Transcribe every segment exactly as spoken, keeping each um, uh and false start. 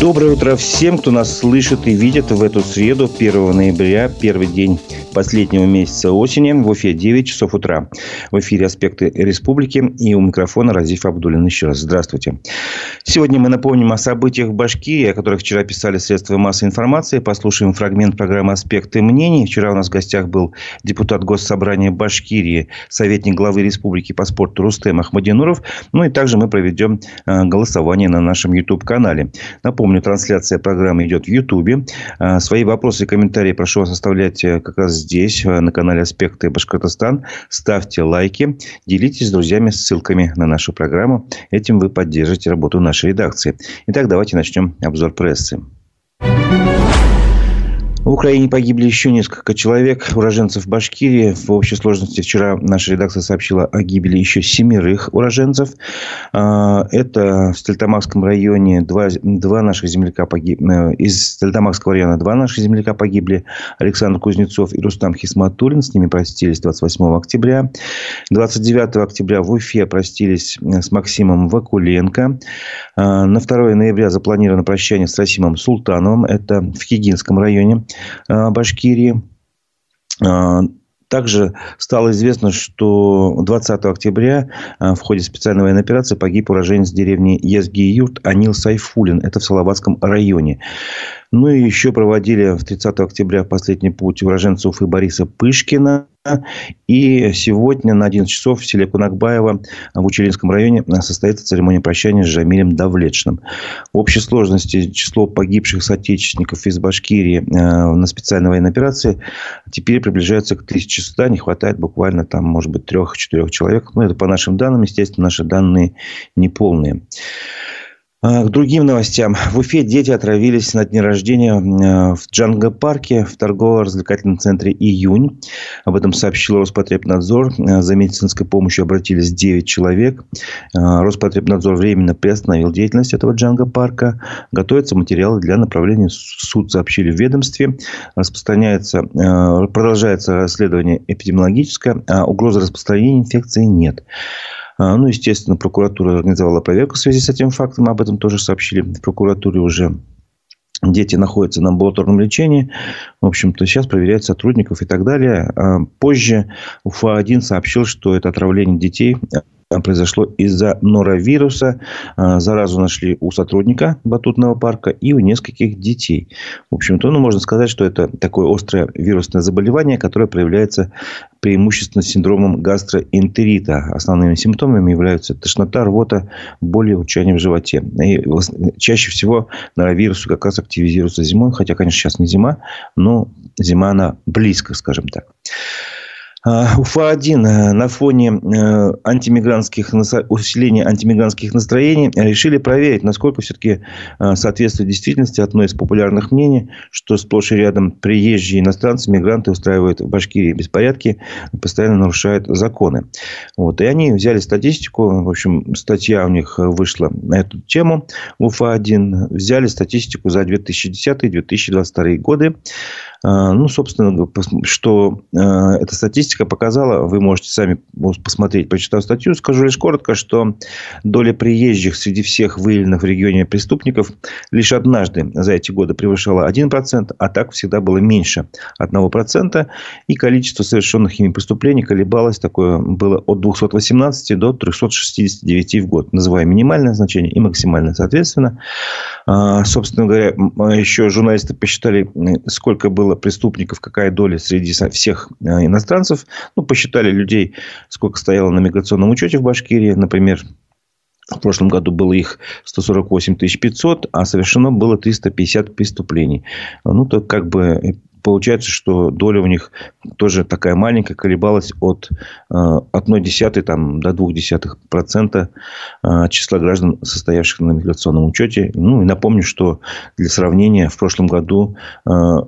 Доброе утро всем, кто нас слышит и видит в эту среду, первого ноября, первый день последнего месяца осени, в Уфе девять часов утра. В эфире «Аспекты Республики» и у микрофона Разиф Абдуллин. Еще раз здравствуйте. Сегодня мы напомним о событиях в Башкирии, о которых вчера писали средства массовой информации. Послушаем фрагмент программы «Аспекты мнений». Вчера у нас в гостях был депутат Госсобрания Башкирии, советник главы республики по спорту Рустем Ахмадинуров. Ну и также мы проведем голосование на нашем YouTube-канале. Напомню, трансляция программы идет в Ютубе. Свои вопросы и комментарии прошу вас оставлять как раз здесь, на канале «Аспекты Башкортостан». Ставьте лайки, делитесь с друзьями ссылками на нашу программу. Этим вы поддержите работу нашей редакции. Итак, давайте начнем обзор прессы. В Украине погибли еще несколько человек, уроженцев Башкирии. В общей сложности вчера наша редакция сообщила о гибели еще семерых уроженцев. Это в Стельтамакском районе два, два наших земляка погибли. Из Стельтамакского района два наших земляка погибли. Александр Кузнецов и Рустам Хисматуллин. С ними простились двадцать восьмого октября. двадцать девятого октября в Уфе простились с Максимом Вакуленко. На второго ноября запланировано прощание с Расимом Султановым. Это в Хигинском районе Башкирии. Также стало известно, что двадцатого октября в ходе специальной военной операции погиб уроженец деревни Езги-Юрт Анил Сайфулин. Это в Салаватском районе. Ну и еще проводили тридцатого октября в последний путь уроженца Уфы Бориса Пышкина. И сегодня на одиннадцать часов в селе Кунакбаево в Учелинском районе состоится церемония прощания с Жамилем Давлечным. В общей сложности число погибших соотечественников из Башкирии на специальной военной операции теперь приближается к тысяче ста. Не хватает буквально там, может быть, трех-четырех человек. Но это по нашим данным. Естественно, наши данные неполные. К другим новостям. В Уфе дети отравились на дне рождения в Джанго-парке в торгово-развлекательном центре «Июнь». Об этом сообщил Роспотребнадзор. За медицинской помощью обратились девять человек. Роспотребнадзор временно приостановил деятельность этого Джанго-парка. Готовятся материалы для направления в суд, сообщили в ведомстве. Распространяется, продолжается расследование эпидемиологическое, а угрозы распространения инфекции нет. Ну, естественно, прокуратура организовала проверку в связи с этим фактом. Об этом тоже сообщили в прокуратуре уже. Дети находятся на амбулаторном лечении. В общем-то, сейчас проверяют сотрудников и так далее. Позже Уфа-один сообщил, что это отравление детей произошло из-за норовируса. Заразу нашли у сотрудника батутного парка и у нескольких детей. В общем-то, ну, можно сказать, что это такое острое вирусное заболевание, которое проявляется преимущественно синдромом гастроэнтерита. Основными симптомами являются тошнота, рвота, боли, урчание в животе. И чаще всего норовирус как раз активизируется зимой. Хотя, конечно, сейчас не зима, но зима она близко, скажем так. Уфа-один на фоне антимигрантских, усиления антимигрантских настроений решили проверить, насколько все-таки соответствует действительности одно из популярных мнений, что сплошь и рядом приезжие иностранцы, мигранты устраивают в Башкирии беспорядки, постоянно нарушают законы. Вот. И они взяли статистику, в общем, статья у них вышла на эту тему. Уфа-один взяли статистику за две тысячи десятый - две тысячи двадцать второй годы. Ну, собственно, что э, эта статистика показала, вы можете сами посмотреть, прочитав статью. Скажу лишь коротко, что доля приезжих среди всех выявленных в регионе преступников лишь однажды за эти годы превышала один процент, а так всегда было меньше одного процента. И количество совершенных ими преступлений колебалось, такое было от двухсот восемнадцати до трехсот шестидесяти девяти в год, называя минимальное значение и максимальное, соответственно. Э, собственно говоря, еще журналисты посчитали, сколько было преступников, какая доля среди всех иностранцев. Ну, посчитали людей, сколько стояло на миграционном учете в Башкирии. Например, в прошлом году было их сто сорок восемь тысяч пятьсот, а совершено было триста пятьдесят преступлений. Ну, то как бы получается, что доля у них тоже такая маленькая, колебалась от одной десятой там, до двух десятых процента числа граждан, состоявших на миграционном учете. Ну, и напомню, что для сравнения, в прошлом году,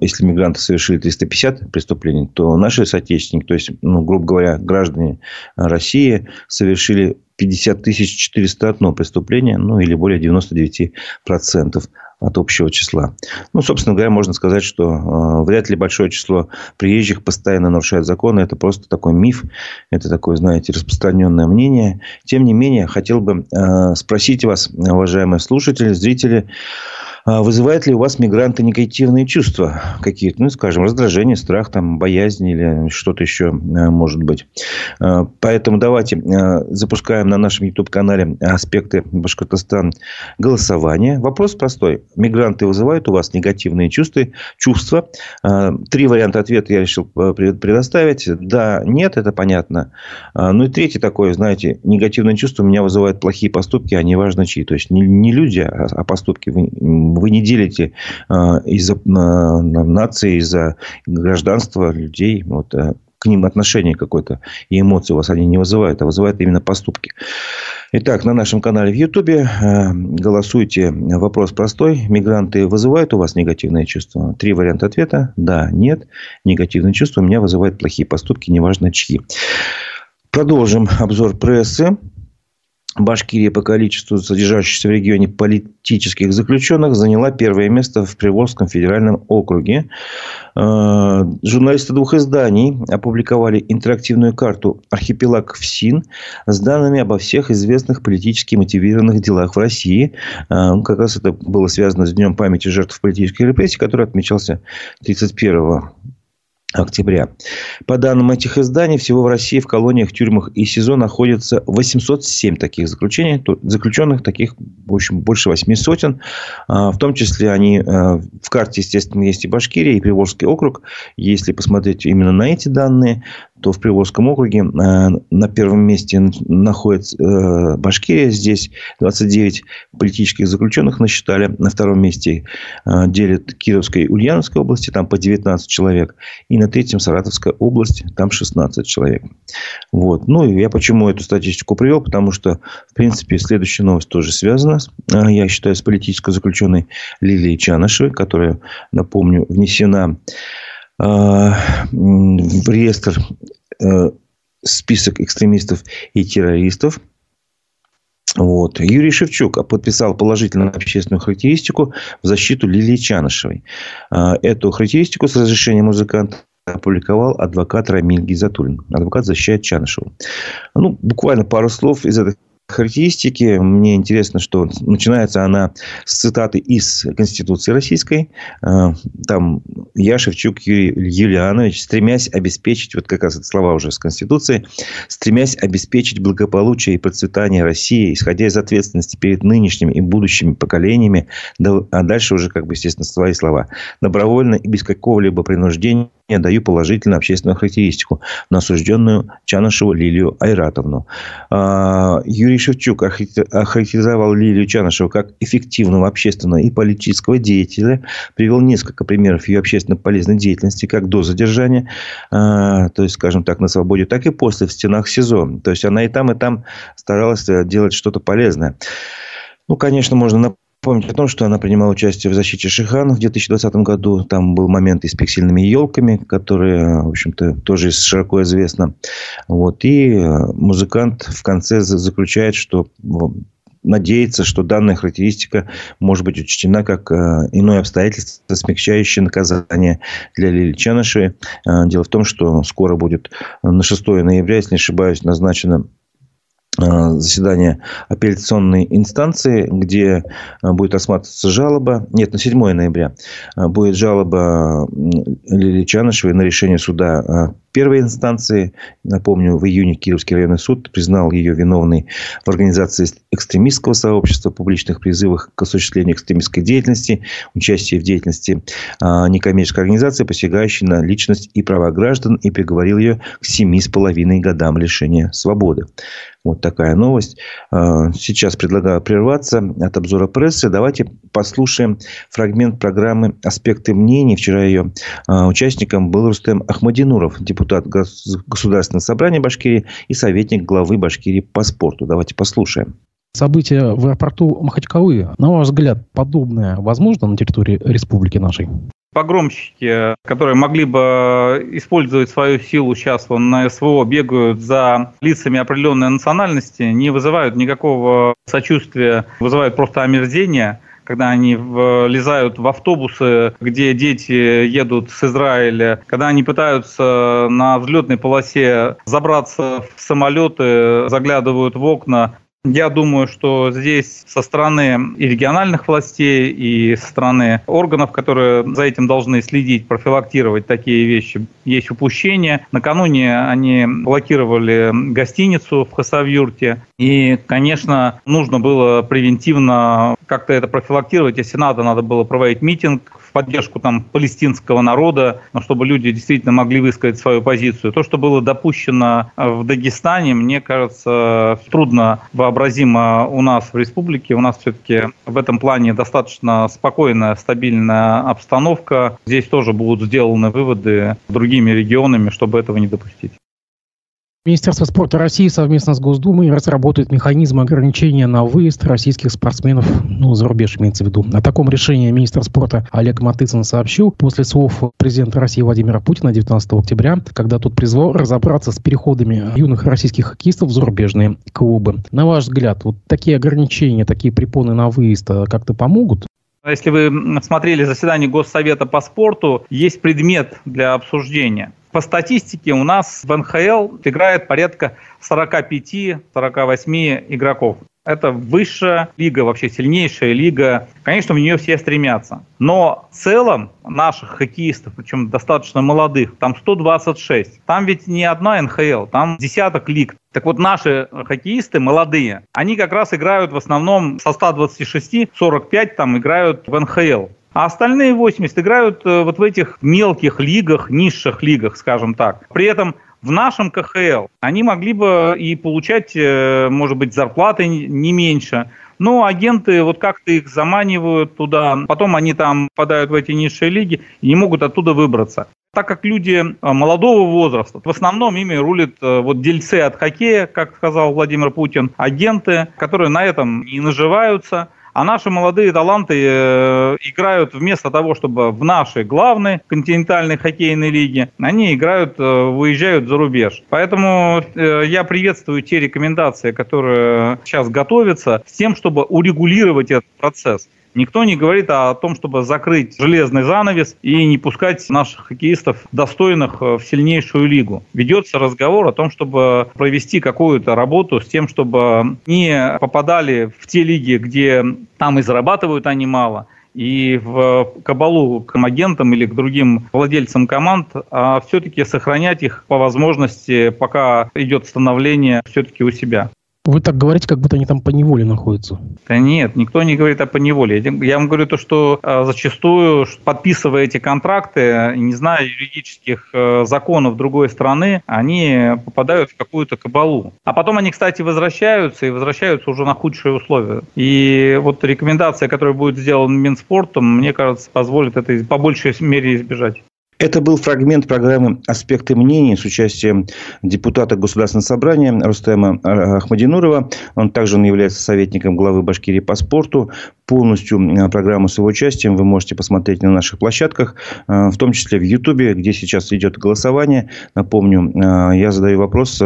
если мигранты совершили триста пятьдесят преступлений, то наши соотечественники, то есть, ну, грубо говоря, граждане России, совершили пятьдесят тысяч четыреста одно преступление, ну, или более девяноста девяти процентов. От общего числа. Ну, собственно говоря, можно сказать, что э, вряд ли большое число приезжих постоянно нарушает законы. Это просто такой миф. Это такое, знаете, распространенное мнение. Тем не менее, хотел бы э, спросить вас, уважаемые слушатели, зрители, Вызывают ли у вас мигранты негативные чувства какие-то? Ну, скажем, раздражение, страх, там, боязнь или что-то еще может быть. Поэтому давайте запускаем на нашем YouTube-канале «Аспекты Башкортостана» голосование. Вопрос простой. Мигранты вызывают у вас негативные чувства? чувства? Три варианта ответа я решил предоставить. Да, нет, это понятно. Ну, и третий такой, знаете, негативное чувство у меня вызывают плохие поступки, а не важно чьи. То есть, не люди, а поступки. Вы не делите из-за нации, из-за гражданства людей. Вот, к ним отношение какое-то и эмоции у вас они не вызывают, а вызывают именно поступки. Итак, на нашем канале в Ютубе голосуйте. Вопрос простой. Мигранты вызывают у вас негативные чувства? Три варианта ответа. Да, нет. Негативные чувства у меня вызывают плохие поступки, неважно чьи. Продолжим обзор прессы. Башкирия по количеству содержащихся в регионе политических заключенных заняла первое место в Приволжском федеральном округе. Журналисты двух изданий опубликовали интерактивную карту «Архипелаг ФСИН» с данными обо всех известных политически мотивированных делах в России. Как раз это было связано с Днем памяти жертв политических репрессий, который отмечался тридцать первого октября. По данным этих изданий, всего в России в колониях, тюрьмах и СИЗО находится восемьсот семь таких заключений, заключенных, таких, в общем, больше восьми сотен. В том числе они в карте, естественно, есть и Башкирия, и Приволжский округ. Если посмотреть именно на эти данные, то в Приволжском округе на первом месте находится Башкирия. Здесь двадцать девять политических заключенных насчитали. На втором месте делят Кировская и Ульяновская области, там по девятнадцать человек. И на третьем Саратовская область, там шестнадцать человек. Вот. Ну, и я почему эту статистику привел? Потому что, в принципе, следующая новость тоже связана, я считаю, с политической заключенной Лилией Чанышевой, которая, напомню, внесена в реестр список экстремистов и террористов. Вот. Юрий Шевчук подписал положительную общественную характеристику в защиту Лилии Чанышевой. Эту характеристику с разрешения музыканта опубликовал адвокат Рамиль Гизатуллин. Адвокат защищает Чанышеву. Ну, буквально пару слов из этой характеристики. Мне интересно, что начинается она с цитаты из Конституции Российской. Там я, Шевчук Юрий Юлианович, стремясь обеспечить, вот как раз это слова уже с Конституции, стремясь обеспечить благополучие и процветание России, исходя из ответственности перед нынешними и будущими поколениями, а дальше уже, как бы, естественно, свои слова, добровольно и без какого-либо принуждения я даю положительную общественную характеристику на осужденную Чанышеву Лилию Айратовну. Юрий Шевчук охарактеризовал Лилию Чанышеву как эффективного общественного и политического деятеля. Привел несколько примеров ее общественно полезной деятельности, как до задержания, то есть, скажем так, на свободе, так и после, в стенах СИЗО. То есть, она и там, и там старалась делать что-то полезное. Ну, конечно, можно напомнить, Помните о том, что она принимала участие в защите Шихана в две тысячи двадцатом году. Там был момент и с пиксельными елками, которые, в общем-то, тоже широко известны. Вот. И музыкант в конце заключает, что надеется, что данная характеристика может быть учтена как иное обстоятельство, смягчающее наказание для Лилии Чанышевой. Дело в том, что скоро будет на шестое ноября, если не ошибаюсь, назначено заседание апелляционной инстанции, где будет рассматриваться жалоба. Нет, на седьмое ноября будет жалоба Лилии Чанышевой на решение суда первой инстанции. Напомню, в июне Кировский районный суд признал ее виновной в организации экстремистского сообщества, публичных призывах к осуществлению экстремистской деятельности, участии в деятельности некоммерческой организации, посягающей на личность и права граждан, и приговорил ее к семи с половиной годам лишения свободы. Вот такая новость. Сейчас предлагаю прерваться от обзора прессы. Давайте послушаем фрагмент программы «Аспекты мнений». Вчера ее участником был Рустем Ахмадинуров, депутат Государственного собрания Башкирии и советник главы Башкирии по спорту. Давайте послушаем. События в аэропорту Махачкалы, на ваш взгляд, подобное возможно на территории республики нашей? Погромщики, которые могли бы использовать свою силу сейчас вон, на СВО, бегают за лицами определенной национальности, не вызывают никакого сочувствия, вызывают просто омерзение, когда они влезают в автобусы, где дети едут с Израиля, когда они пытаются на взлетной полосе забраться в самолеты, заглядывают в окна. Я думаю, что здесь со стороны и региональных властей, и со стороны органов, которые за этим должны следить, профилактировать такие вещи, есть упущения. Накануне они блокировали гостиницу в Хасавюрте. И, конечно, нужно было превентивно как-то это профилактировать. Если надо, надо было проводить митинг в поддержку там палестинского народа, чтобы люди действительно могли высказать свою позицию. То, что было допущено в Дагестане, мне кажется, трудно вообразимо у нас в республике. У нас все-таки в этом плане достаточно спокойная, стабильная обстановка. Здесь тоже будут сделаны выводы другими регионами, чтобы этого не допустить. Министерство спорта России совместно с Госдумой разработает механизм ограничения на выезд российских спортсменов, ну, за рубеж имеется в виду. О таком решении министр спорта Олег Матыцын сообщил после слов президента России Владимира Путина девятнадцатого октября, когда тот призвал разобраться с переходами юных российских хоккеистов в зарубежные клубы. На ваш взгляд, вот такие ограничения, такие препоны на выезд как-то помогут? Если вы смотрели заседание Госсовета по спорту, есть предмет для обсуждения. По статистике у нас в эн ха эл играет порядка сорок пять - сорок восемь игроков. Это высшая лига, вообще сильнейшая лига. Конечно, в нее все стремятся. Но в целом наших хоккеистов, причем достаточно молодых, там сто двадцать шесть. Там ведь не одна эн ха эл, там десяток лиг. Так вот, наши хоккеисты молодые, они как раз играют в основном со ста двадцати шести, сорок пять там играют в эн ха эл. А остальные восемьдесят играют вот в этих мелких лигах, низших лигах, скажем так. При этом в нашем ка ха эл они могли бы и получать, может быть, зарплаты не меньше. Но агенты вот как-то их заманивают туда, потом они там попадают в эти низшие лиги и не могут оттуда выбраться. Так как люди молодого возраста, в основном ими рулят вот дельцы от хоккея, как сказал Владимир Путин, агенты, которые на этом и наживаются. А наши молодые таланты играют вместо того, чтобы в нашей главной континентальной хоккейной лиге, они играют, выезжают за рубеж. Поэтому я приветствую те рекомендации, которые сейчас готовятся, с тем, чтобы урегулировать этот процесс. Никто не говорит о том, чтобы закрыть железный занавес и не пускать наших хоккеистов, достойных, в сильнейшую лигу. Ведется разговор о том, чтобы провести какую-то работу с тем, чтобы не попадали в те лиги, где там и зарабатывают они мало, и в кабалу к агентам или к другим владельцам команд, а все-таки сохранять их по возможности, пока идет становление, все-таки у себя. Вы так говорите, как будто они там поневоле находятся. Да нет, никто не говорит о поневоле. Я вам говорю то, что зачастую, подписывая эти контракты, не зная юридических законов другой страны, они попадают в какую-то кабалу. А потом они, кстати, возвращаются, и возвращаются уже на худшие условия. И вот рекомендация, которая будет сделана Минспортом, мне кажется, позволит это по большей мере избежать. Это был фрагмент программы «Аспекты мнений» с участием депутата Государственного собрания Рустема Ахмадинурова. Он также он является советником главы Башкирии по спорту. Полностью программу с его участием вы можете посмотреть на наших площадках, в том числе в Ютубе, где сейчас идет голосование. Напомню, я задаю вопрос: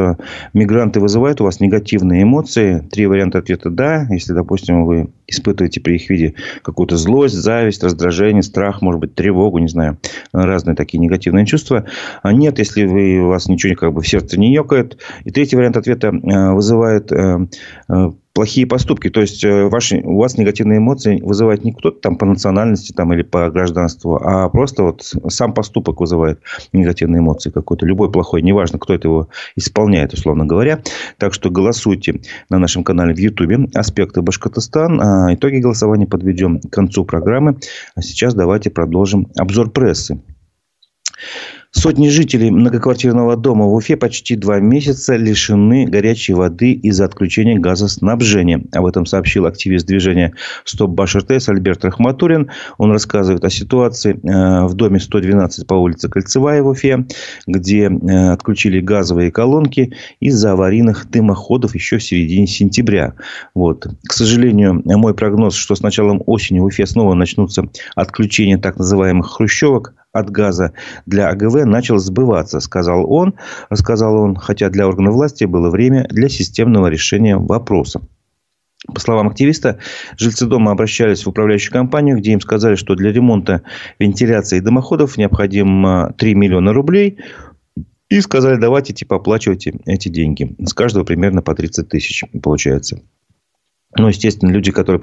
мигранты вызывают у вас негативные эмоции? Три варианта ответа: да, если, допустим, вы испытываете при их виде какую-то злость, зависть, раздражение, страх, может быть, тревогу, не знаю, разные такие негативные чувства. Нет, если вы, у вас ничего как бы в сердце не ёкает. И третий вариант ответа вызывает плохие поступки. То есть, ваши, у вас негативные эмоции вызывает не кто-то там по национальности там, или по гражданству, а просто вот сам поступок вызывает негативные эмоции какой-то. Любой плохой. Неважно, кто это его исполняет, условно говоря. Так что голосуйте на нашем канале в Ютубе. «Аспекты Башкортостан». Итоги голосования подведем к концу программы. А сейчас давайте продолжим обзор прессы. Сотни жителей многоквартирного дома в Уфе почти два месяца лишены горячей воды из-за отключения газоснабжения. Об этом сообщил активист движения «Стоп Баш-РТС» Альберт Рахматурин. Он рассказывает о ситуации в доме сто двенадцать по улице Кольцевая в Уфе, где отключили газовые колонки из-за аварийных дымоходов еще в середине сентября. Вот. К сожалению, мой прогноз, что с началом осени в Уфе снова начнутся отключения так называемых «хрущевок» от газа для а гэ вэ, начал сбываться, сказал он, рассказал он, хотя для органов власти было время для системного решения вопроса. По словам активиста, жильцы дома обращались в управляющую компанию, где им сказали, что для ремонта вентиляции и дымоходов необходимо три миллиона рублей. И сказали: давайте типа оплачивайте эти деньги. С каждого примерно по тридцать тысяч получается. Ну, естественно, люди, которые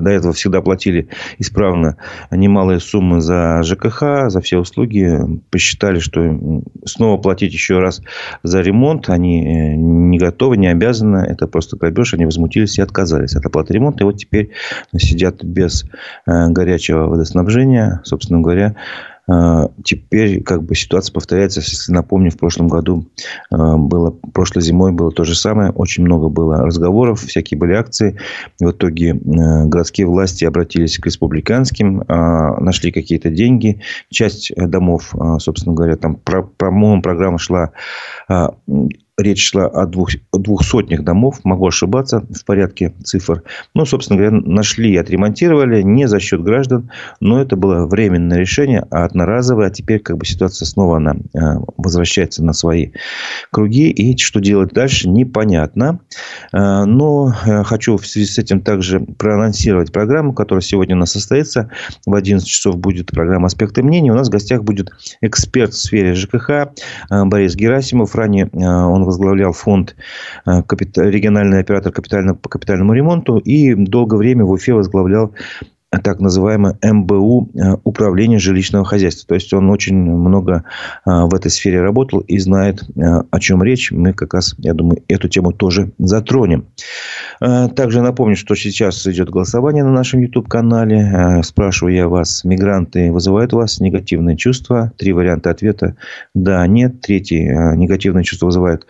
до этого всегда платили исправно немалые суммы за ЖКХ, за все услуги, посчитали, что снова платить еще раз за ремонт они не готовы, не обязаны. Это просто грабеж. Они возмутились и отказались от оплаты ремонта. И вот теперь сидят без горячего водоснабжения, собственно говоря. Теперь как бы ситуация повторяется. Если напомню, в прошлом году было, прошлой зимой было то же самое. Очень много было разговоров, всякие были акции. В итоге городские власти обратились к республиканским, нашли какие-то деньги. Часть домов, собственно говоря, там, по-моему, программа шла... Речь шла о двух, о двух сотнях домов. Могу ошибаться в порядке цифр. Ну, собственно говоря, нашли и отремонтировали. Не за счет граждан. Но это было временное решение. А одноразовое. А теперь как бы ситуация снова она возвращается на свои круги. И что делать дальше, непонятно. Но хочу в связи с этим также проанонсировать программу, которая сегодня у нас состоится. В одиннадцать часов будет программа «Аспекты мнений». У нас в гостях будет эксперт в сфере ЖКХ Борис Герасимов. Ранее он возглавлял фонд «Региональный оператор по капитальному ремонту» и долгое время в Уфе возглавлял так называемое эм бэ у управление жилищного хозяйства. То есть, он очень много в этой сфере работал и знает, о чем речь. Мы как раз, я думаю, эту тему тоже затронем. Также напомню, что сейчас идет голосование на нашем YouTube-канале. Спрашиваю я вас, мигранты вызывают у вас негативные чувства? Три варианта ответа. Да, нет. Третий. Негативные чувства вызывают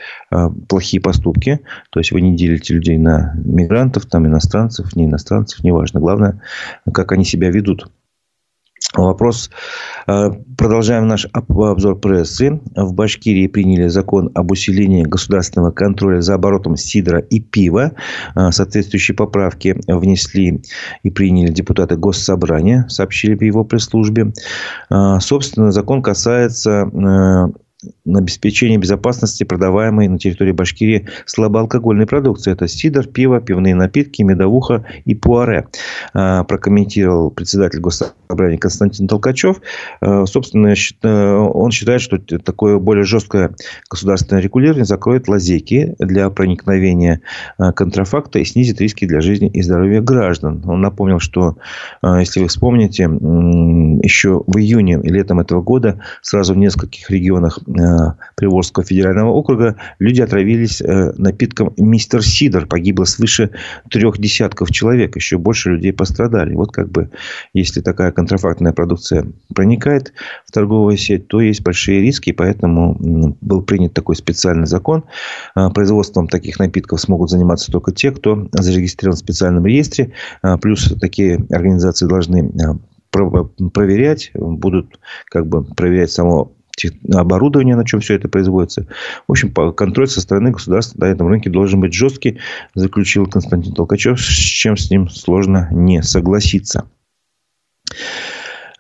плохие поступки. То есть, вы не делите людей на мигрантов, там иностранцев, не иностранцев, неважно. Главное, как они себя ведут. Вопрос. Продолжаем наш обзор прессы. В Башкирии приняли закон об усилении государственного контроля за оборотом сидра и пива. Соответствующие поправки внесли и приняли депутаты Госсобрания, сообщили в его пресс-службе. Собственно, закон касается... на обеспечение безопасности продаваемой на территории Башкирии слабоалкогольной продукции. Это сидр, пиво, пивные напитки, медовуха и пуаре. Прокомментировал председатель Госсобрания Константин Толкачев. Собственно, он считает, что такое более жесткое государственное регулирование закроет лазейки для проникновения контрафакта и снизит риски для жизни и здоровья граждан. Он напомнил, что, если вы вспомните, еще в июне и летом этого года сразу в нескольких регионах Приволжского федерального округа люди отравились напитком «Мистер Сидор». Погибло свыше трех десятков человек. Еще больше людей пострадали. Вот как бы, если такая контрафактная продукция проникает в торговую сеть, то есть большие риски. Поэтому был принят такой специальный закон. Производством таких напитков смогут заниматься только те, кто зарегистрирован в специальном реестре. Плюс такие организации должны проверять. Будут как бы проверять само оборудование, на чем все это производится. В общем, контроль со стороны государства на этом рынке должен быть жесткий, заключил Константин Толкачев, с чем с ним сложно не согласиться.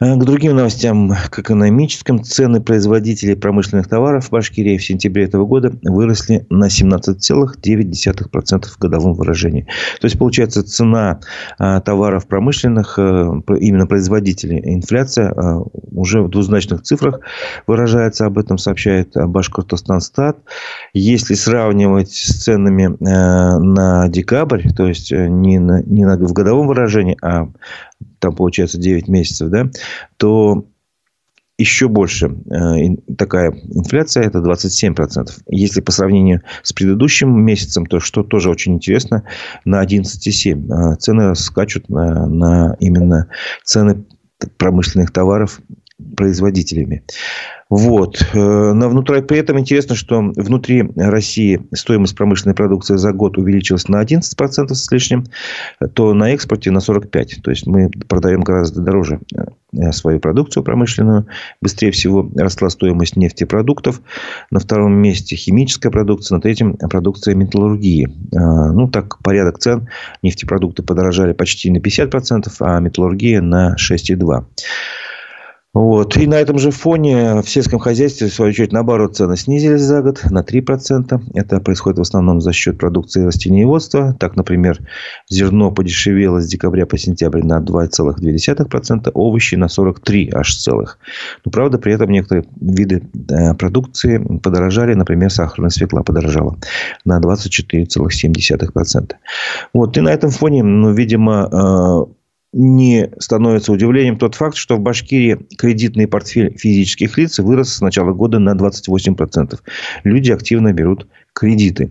К другим новостям, к экономическим. Цены производителей промышленных товаров в Башкирии в сентябре этого года выросли на семнадцать целых девять десятых процента в годовом выражении. То есть, получается, цена товаров промышленных, именно производителей, инфляция уже в двузначных цифрах выражается. Об этом сообщает Башкортостанстат. Если сравнивать с ценами на декабрь, то есть, не, на, не на, в годовом выражении, а там получается девять месяцев, да, то еще больше такая инфляция, это двадцать семь процентов. Если по сравнению с предыдущим месяцем, то что тоже очень интересно, на одиннадцать целых семь десятых процента цены скачут на, на именно цены промышленных товаров производителями. Вот. Но внутри, при этом интересно, что внутри России стоимость промышленной продукции за год увеличилась на одиннадцать процентов с лишним, то на экспорте на сорок пять процентов. То есть, мы продаем гораздо дороже свою продукцию промышленную. Быстрее всего росла стоимость нефтепродуктов. На втором месте химическая продукция. На третьем продукция металлургии. Ну, так, порядок цен. Нефтепродукты подорожали почти на пятьдесят процентов, а металлургия на шесть целых две десятых процента. Вот. И на этом же фоне в сельском хозяйстве, в свою очередь, наоборот, цены снизились за год на три процента. Это происходит в основном за счет продукции растениеводства. Так, например, зерно подешевело с декабря по сентябрь на два целых две десятых процента, овощи на сорок три аж целых. Но, правда, при этом некоторые виды продукции подорожали. Например, сахарная свекла подорожала на двадцать четыре целых семь десятых процента. Вот. И на этом фоне, ну, видимо... не становится удивлением тот факт, что в Башкирии кредитный портфель физических лиц вырос с начала года на двадцать восемь процентов. Люди активно берут кредиты.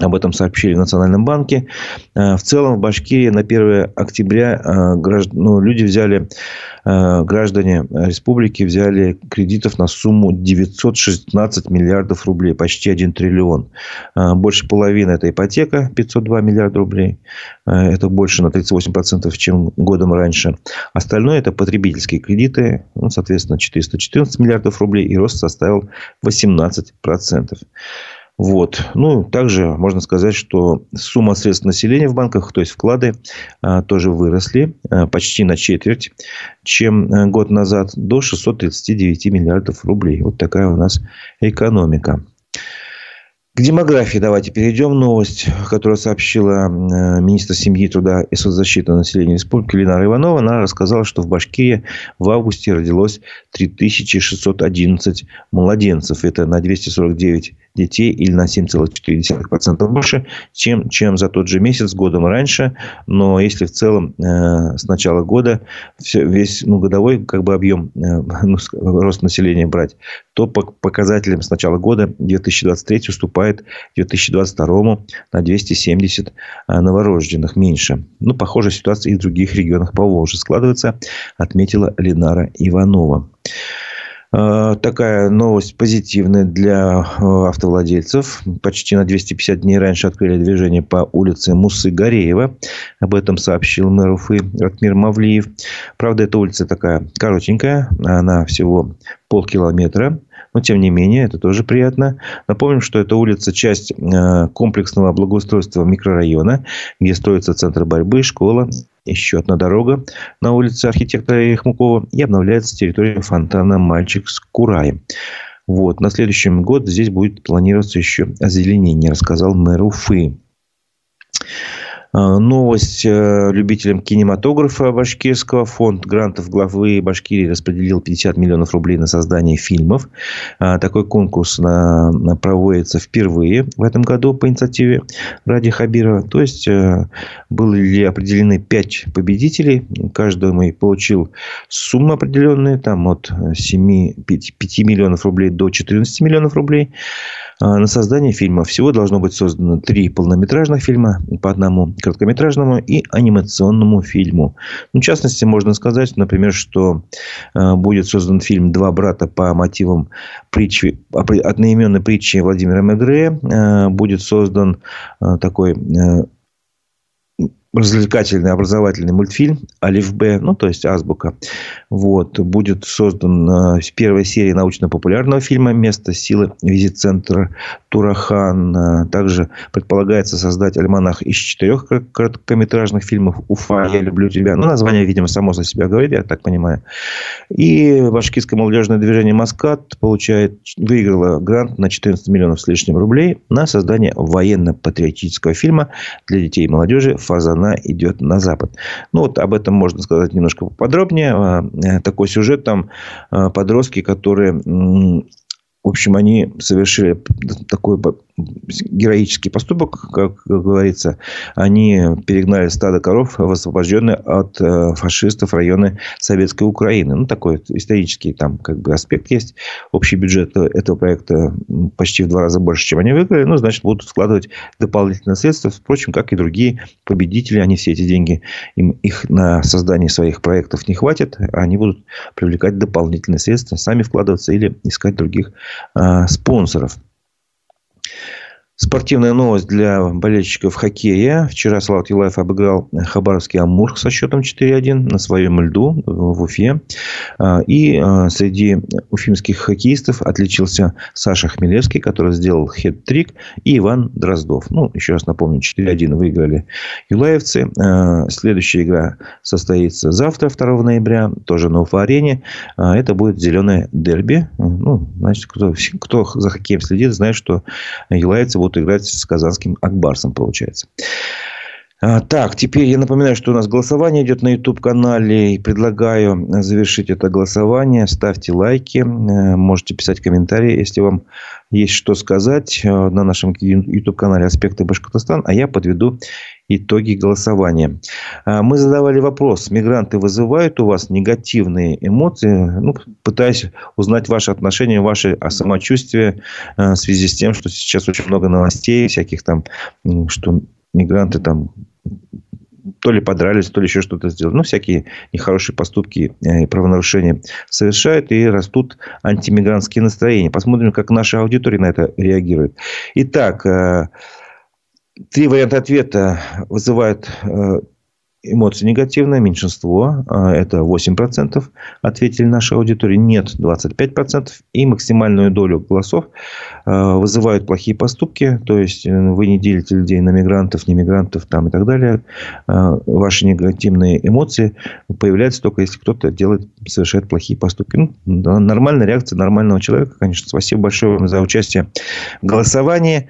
Об этом сообщили в Национальном банке. В целом в Башкирии на первое октября гражд... ну, люди взяли, граждане республики взяли кредитов на сумму девятьсот шестнадцать миллиардов рублей, почти один триллион. Больше половины – это ипотека, пятьсот два миллиарда рублей. Это больше на тридцать восемь процентов, чем годом раньше. Остальное – это потребительские кредиты, ну, соответственно, четыреста четырнадцать миллиардов рублей, и рост составил восемнадцать процентов. Вот. Ну, также можно сказать, что сумма средств населения в банках, то есть вклады, тоже выросли почти на четверть, чем год назад, до шестисот тридцати девяти миллиардов рублей. Вот такая у нас экономика. К демографии давайте перейдем. Новость, которую сообщила министр семьи, труда и соцзащиты населения республики Лилия Иванова. Она рассказала, что в Башкирии в августе родилось три тысячи шестьсот одиннадцать младенцев. Это на двести сорок девять детей или на семь целых четыре десятых процента больше, чем, чем за тот же месяц годом раньше. Но если в целом э, с начала года все, весь ну, годовой как бы объем э, ну, рост населения брать, то по показателям с начала года две тысячи двадцать третий уступает две тысячи двадцать второму на двести семьдесят э, новорожденных меньше. Ну, похожая ситуация и в других регионах Поволжья складывается, отметила Ленара Иванова. Такая новость позитивная для автовладельцев. Почти на двести пятьдесят дней раньше открыли движение по улице Мусы Гареева. Об этом сообщил мэр Уфы Ратмир Мавлиев. Правда, эта улица такая коротенькая. Она всего полкилометра. Но, тем не менее, это тоже приятно. Напомним, что эта улица – часть комплексного благоустройства микрорайона, где строится центр борьбы, школа, еще одна дорога на улице архитектора Яхмукова и обновляется территория фонтана «Мальчик с Кураем». Вот. На следующий год здесь будет планироваться еще озеленение, рассказал мэр Уфы. Новость любителям кинематографа башкирского. Фонд грантов главы Башкирии распределил пятьдесят миллионов рублей на создание фильмов. Такой конкурс проводится впервые в этом году по инициативе Радия Хабирова. То есть, были определены пять победителей. Каждый получил сумму определенную. Там от семи, пяти миллионов рублей до четырнадцати миллионов рублей. На создание фильма всего должно быть создано три полнометражных фильма по одному короткометражному и анимационному фильму. Ну, в частности, можно сказать, например, что э, будет создан фильм «Два брата» по мотивам притчи, одноименной притчи Владимира Мегре. Э, будет создан э, такой... Э, развлекательный, образовательный мультфильм «Алиф Б», ну, то есть «Азбука». Вот. Будет создан э, первая серия научно-популярного фильма «Место силы», визит-центр Турахан. Также предполагается создать альманах из четырех короткометражных фильмов «Уфа, я люблю тебя». Ну, название, видимо, само за себя говорит, я так понимаю. И башкирское молодежное движение «Маскат» получает, выиграло грант на четырнадцать миллионов с лишним рублей на создание военно-патриотического фильма для детей и молодежи «Фазан идет на запад». Ну, вот об этом можно сказать немножко поподробнее. Такой сюжет, там подростки, которые, в общем, они совершили такой героический поступок, как говорится. Они перегнали стадо коров в освобожденные от фашистов районы Советской Украины. Ну, такой исторический там как бы аспект есть. Общий бюджет этого проекта почти в два раза больше, чем они выиграли. Ну, значит, будут вкладывать дополнительные средства. Впрочем, как и другие победители, они все эти деньги, им их на создание своих проектов не хватит. Они будут привлекать дополнительные средства, сами вкладываться или искать других а, спонсоров. Спортивная новость для болельщиков хоккея. Вчера Слава Тилаев обыграл хабаровский «Амур» со счетом четыре один на своем льду в Уфе. И среди уфимских хоккеистов отличился Саша Хмельевский, который сделал хет-трик, и Иван Дроздов. Ну, еще раз напомню, четыре один выиграли юлаевцы. Следующая игра состоится завтра, второго ноября, тоже на Уфа-арене. Это будет зеленое дерби. Ну, значит, кто, кто за хоккеем следит, знает, что юлаевцы будут играть с казанским «Акбарсом», получается. Так, теперь я напоминаю, что у нас голосование идет на YouTube-канале. И предлагаю завершить это голосование. Ставьте лайки. Можете писать комментарии, если вам есть что сказать, на нашем YouTube-канале «Аспекты Башкортостана». А я подведу итоги голосования. Мы задавали вопрос. Мигранты вызывают у вас негативные эмоции? Ну, пытаясь узнать ваши отношения, ваше самочувствие в связи с тем, что сейчас очень много новостей всяких там, что... Мигранты там то ли подрались, то ли еще что-то сделали. Ну, всякие нехорошие поступки и правонарушения совершают. И растут антимигрантские настроения. Посмотрим, как наша аудитория на это реагирует. Итак, три варианта ответа вызывают эмоции негативные. Меньшинство, это восемь процентов ответили наша аудитория. Нет, двадцать пять процентов. И максимальную долю голосов вызывают плохие поступки. То есть, вы не делите людей на мигрантов, не мигрантов там, и так далее. Ваши негативные эмоции появляются только если кто-то делает, совершает плохие поступки. Ну, нормальная реакция нормального человека, конечно. Спасибо большое вам за участие в голосовании.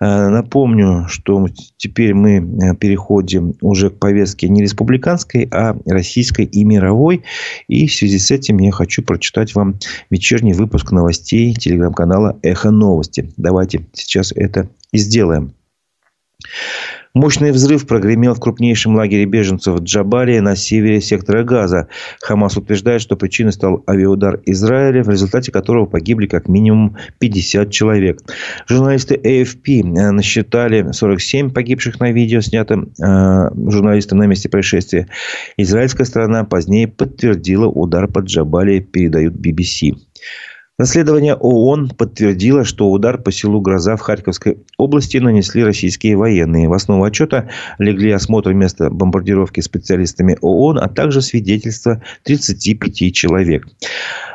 Напомню, что теперь мы переходим уже к повестке не республиканской, а российской и мировой. И в связи с этим я хочу прочитать вам вечерний выпуск новостей телеграм-канала «Эхо Новости». Давайте сейчас это и сделаем. Мощный взрыв прогремел в крупнейшем лагере беженцев Джабалии на севере сектора Газа. Хамас утверждает, что причиной стал авиаудар Израиля, в результате которого погибли как минимум пятьдесят человек. Журналисты эй эф пи насчитали сорок семь погибших на видео, снятом э, журналистам на месте происшествия. Израильская сторона позднее подтвердила удар по Джабалии, передают би би си. Расследование ООН подтвердило, что удар по селу Гроза в Харьковской области нанесли российские военные. В основу отчета легли осмотр места бомбардировки специалистами ООН, а также свидетельства тридцати пяти человек.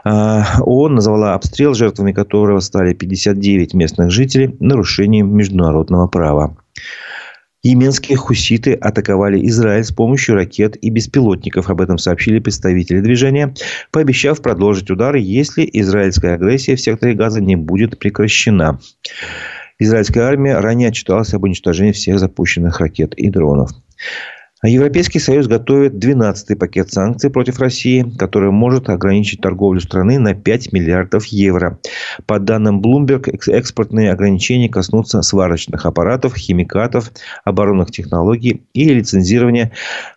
ООН назвала обстрел, жертвами которого стали пятьдесят девять местных жителей, нарушением международного права. Йеменские хуситы атаковали Израиль с помощью ракет и беспилотников. Об этом сообщили представители движения, пообещав продолжить удары, если израильская агрессия в секторе Газа не будет прекращена. Израильская армия ранее отчиталась об уничтожении всех запущенных ракет и дронов. Европейский Союз готовит двенадцатый пакет санкций против России, который может ограничить торговлю страны на пять миллиардов евро. По данным Bloomberg, экспортные ограничения коснутся сварочных аппаратов, химикатов, оборонных технологий и лицензирования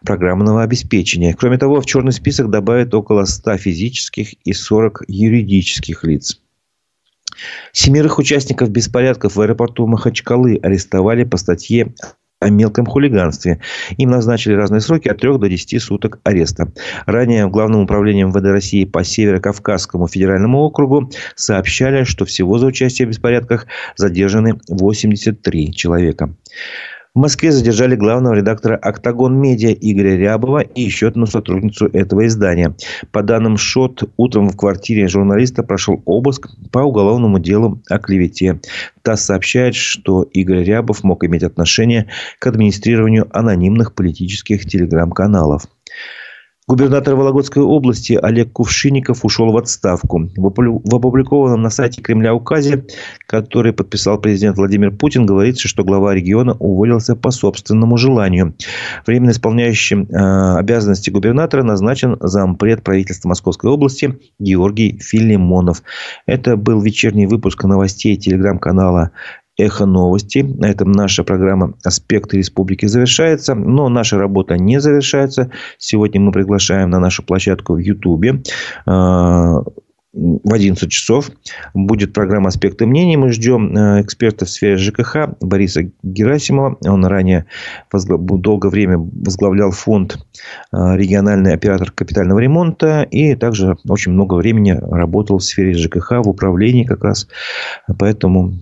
программного обеспечения. Кроме того, в черный список добавят около ста физических и сорока юридических лиц. Семерых участников беспорядков в аэропорту Махачкалы арестовали по статье о мелком хулиганстве. Им назначили разные сроки от трёх до десяти суток ареста. Ранее в Главном управлении эм вэ дэ России по Северо-Кавказскому федеральному округу сообщали, что всего за участие в беспорядках задержаны восемьдесят три человека. В Москве задержали главного редактора «Октагон Медиа» Игоря Рябова и еще одну сотрудницу этого издания. По данным ШОТ, утром в квартире журналиста прошел обыск по уголовному делу о клевете. ТАСС сообщает, что Игорь Рябов мог иметь отношение к администрированию анонимных политических телеграм-каналов. Губернатор Вологодской области Олег Кувшинников ушел в отставку. В опубликованном на сайте Кремля указе, который подписал президент Владимир Путин, говорится, что глава региона уволился по собственному желанию. Временно исполняющим э, обязанности губернатора назначен зампред правительства Московской области Георгий Филимонов. Это был вечерний выпуск новостей телеграм-канала «Эхо Новости». На этом наша программа «Аспекты Республики» завершается. Но наша работа не завершается. Сегодня мы приглашаем на нашу площадку в Ютубе в одиннадцать часов будет программа «Аспекты мнений». Мы ждем эксперта в сфере ЖКХ Бориса Герасимова. Он ранее возглав... долгое время возглавлял фонд «Региональный оператор капитального ремонта». И также очень много времени работал в сфере ЖКХ, в управлении как раз. Поэтому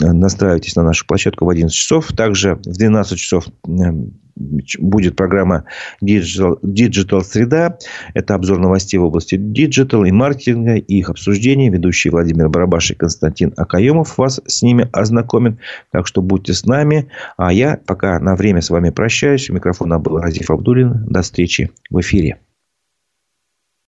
настраивайтесь на нашу площадку в одиннадцать часов. Также в двенадцать часов будет программа Digital, Digital Среда. Это обзор новостей в области диджитал и маркетинга, и их обсуждений. Ведущие Владимир Барабаш и Константин Акаемов вас с ними ознакомят. Так что будьте с нами. А я пока на время с вами прощаюсь. У микрофона был Разиф Абдуллин. До встречи в эфире.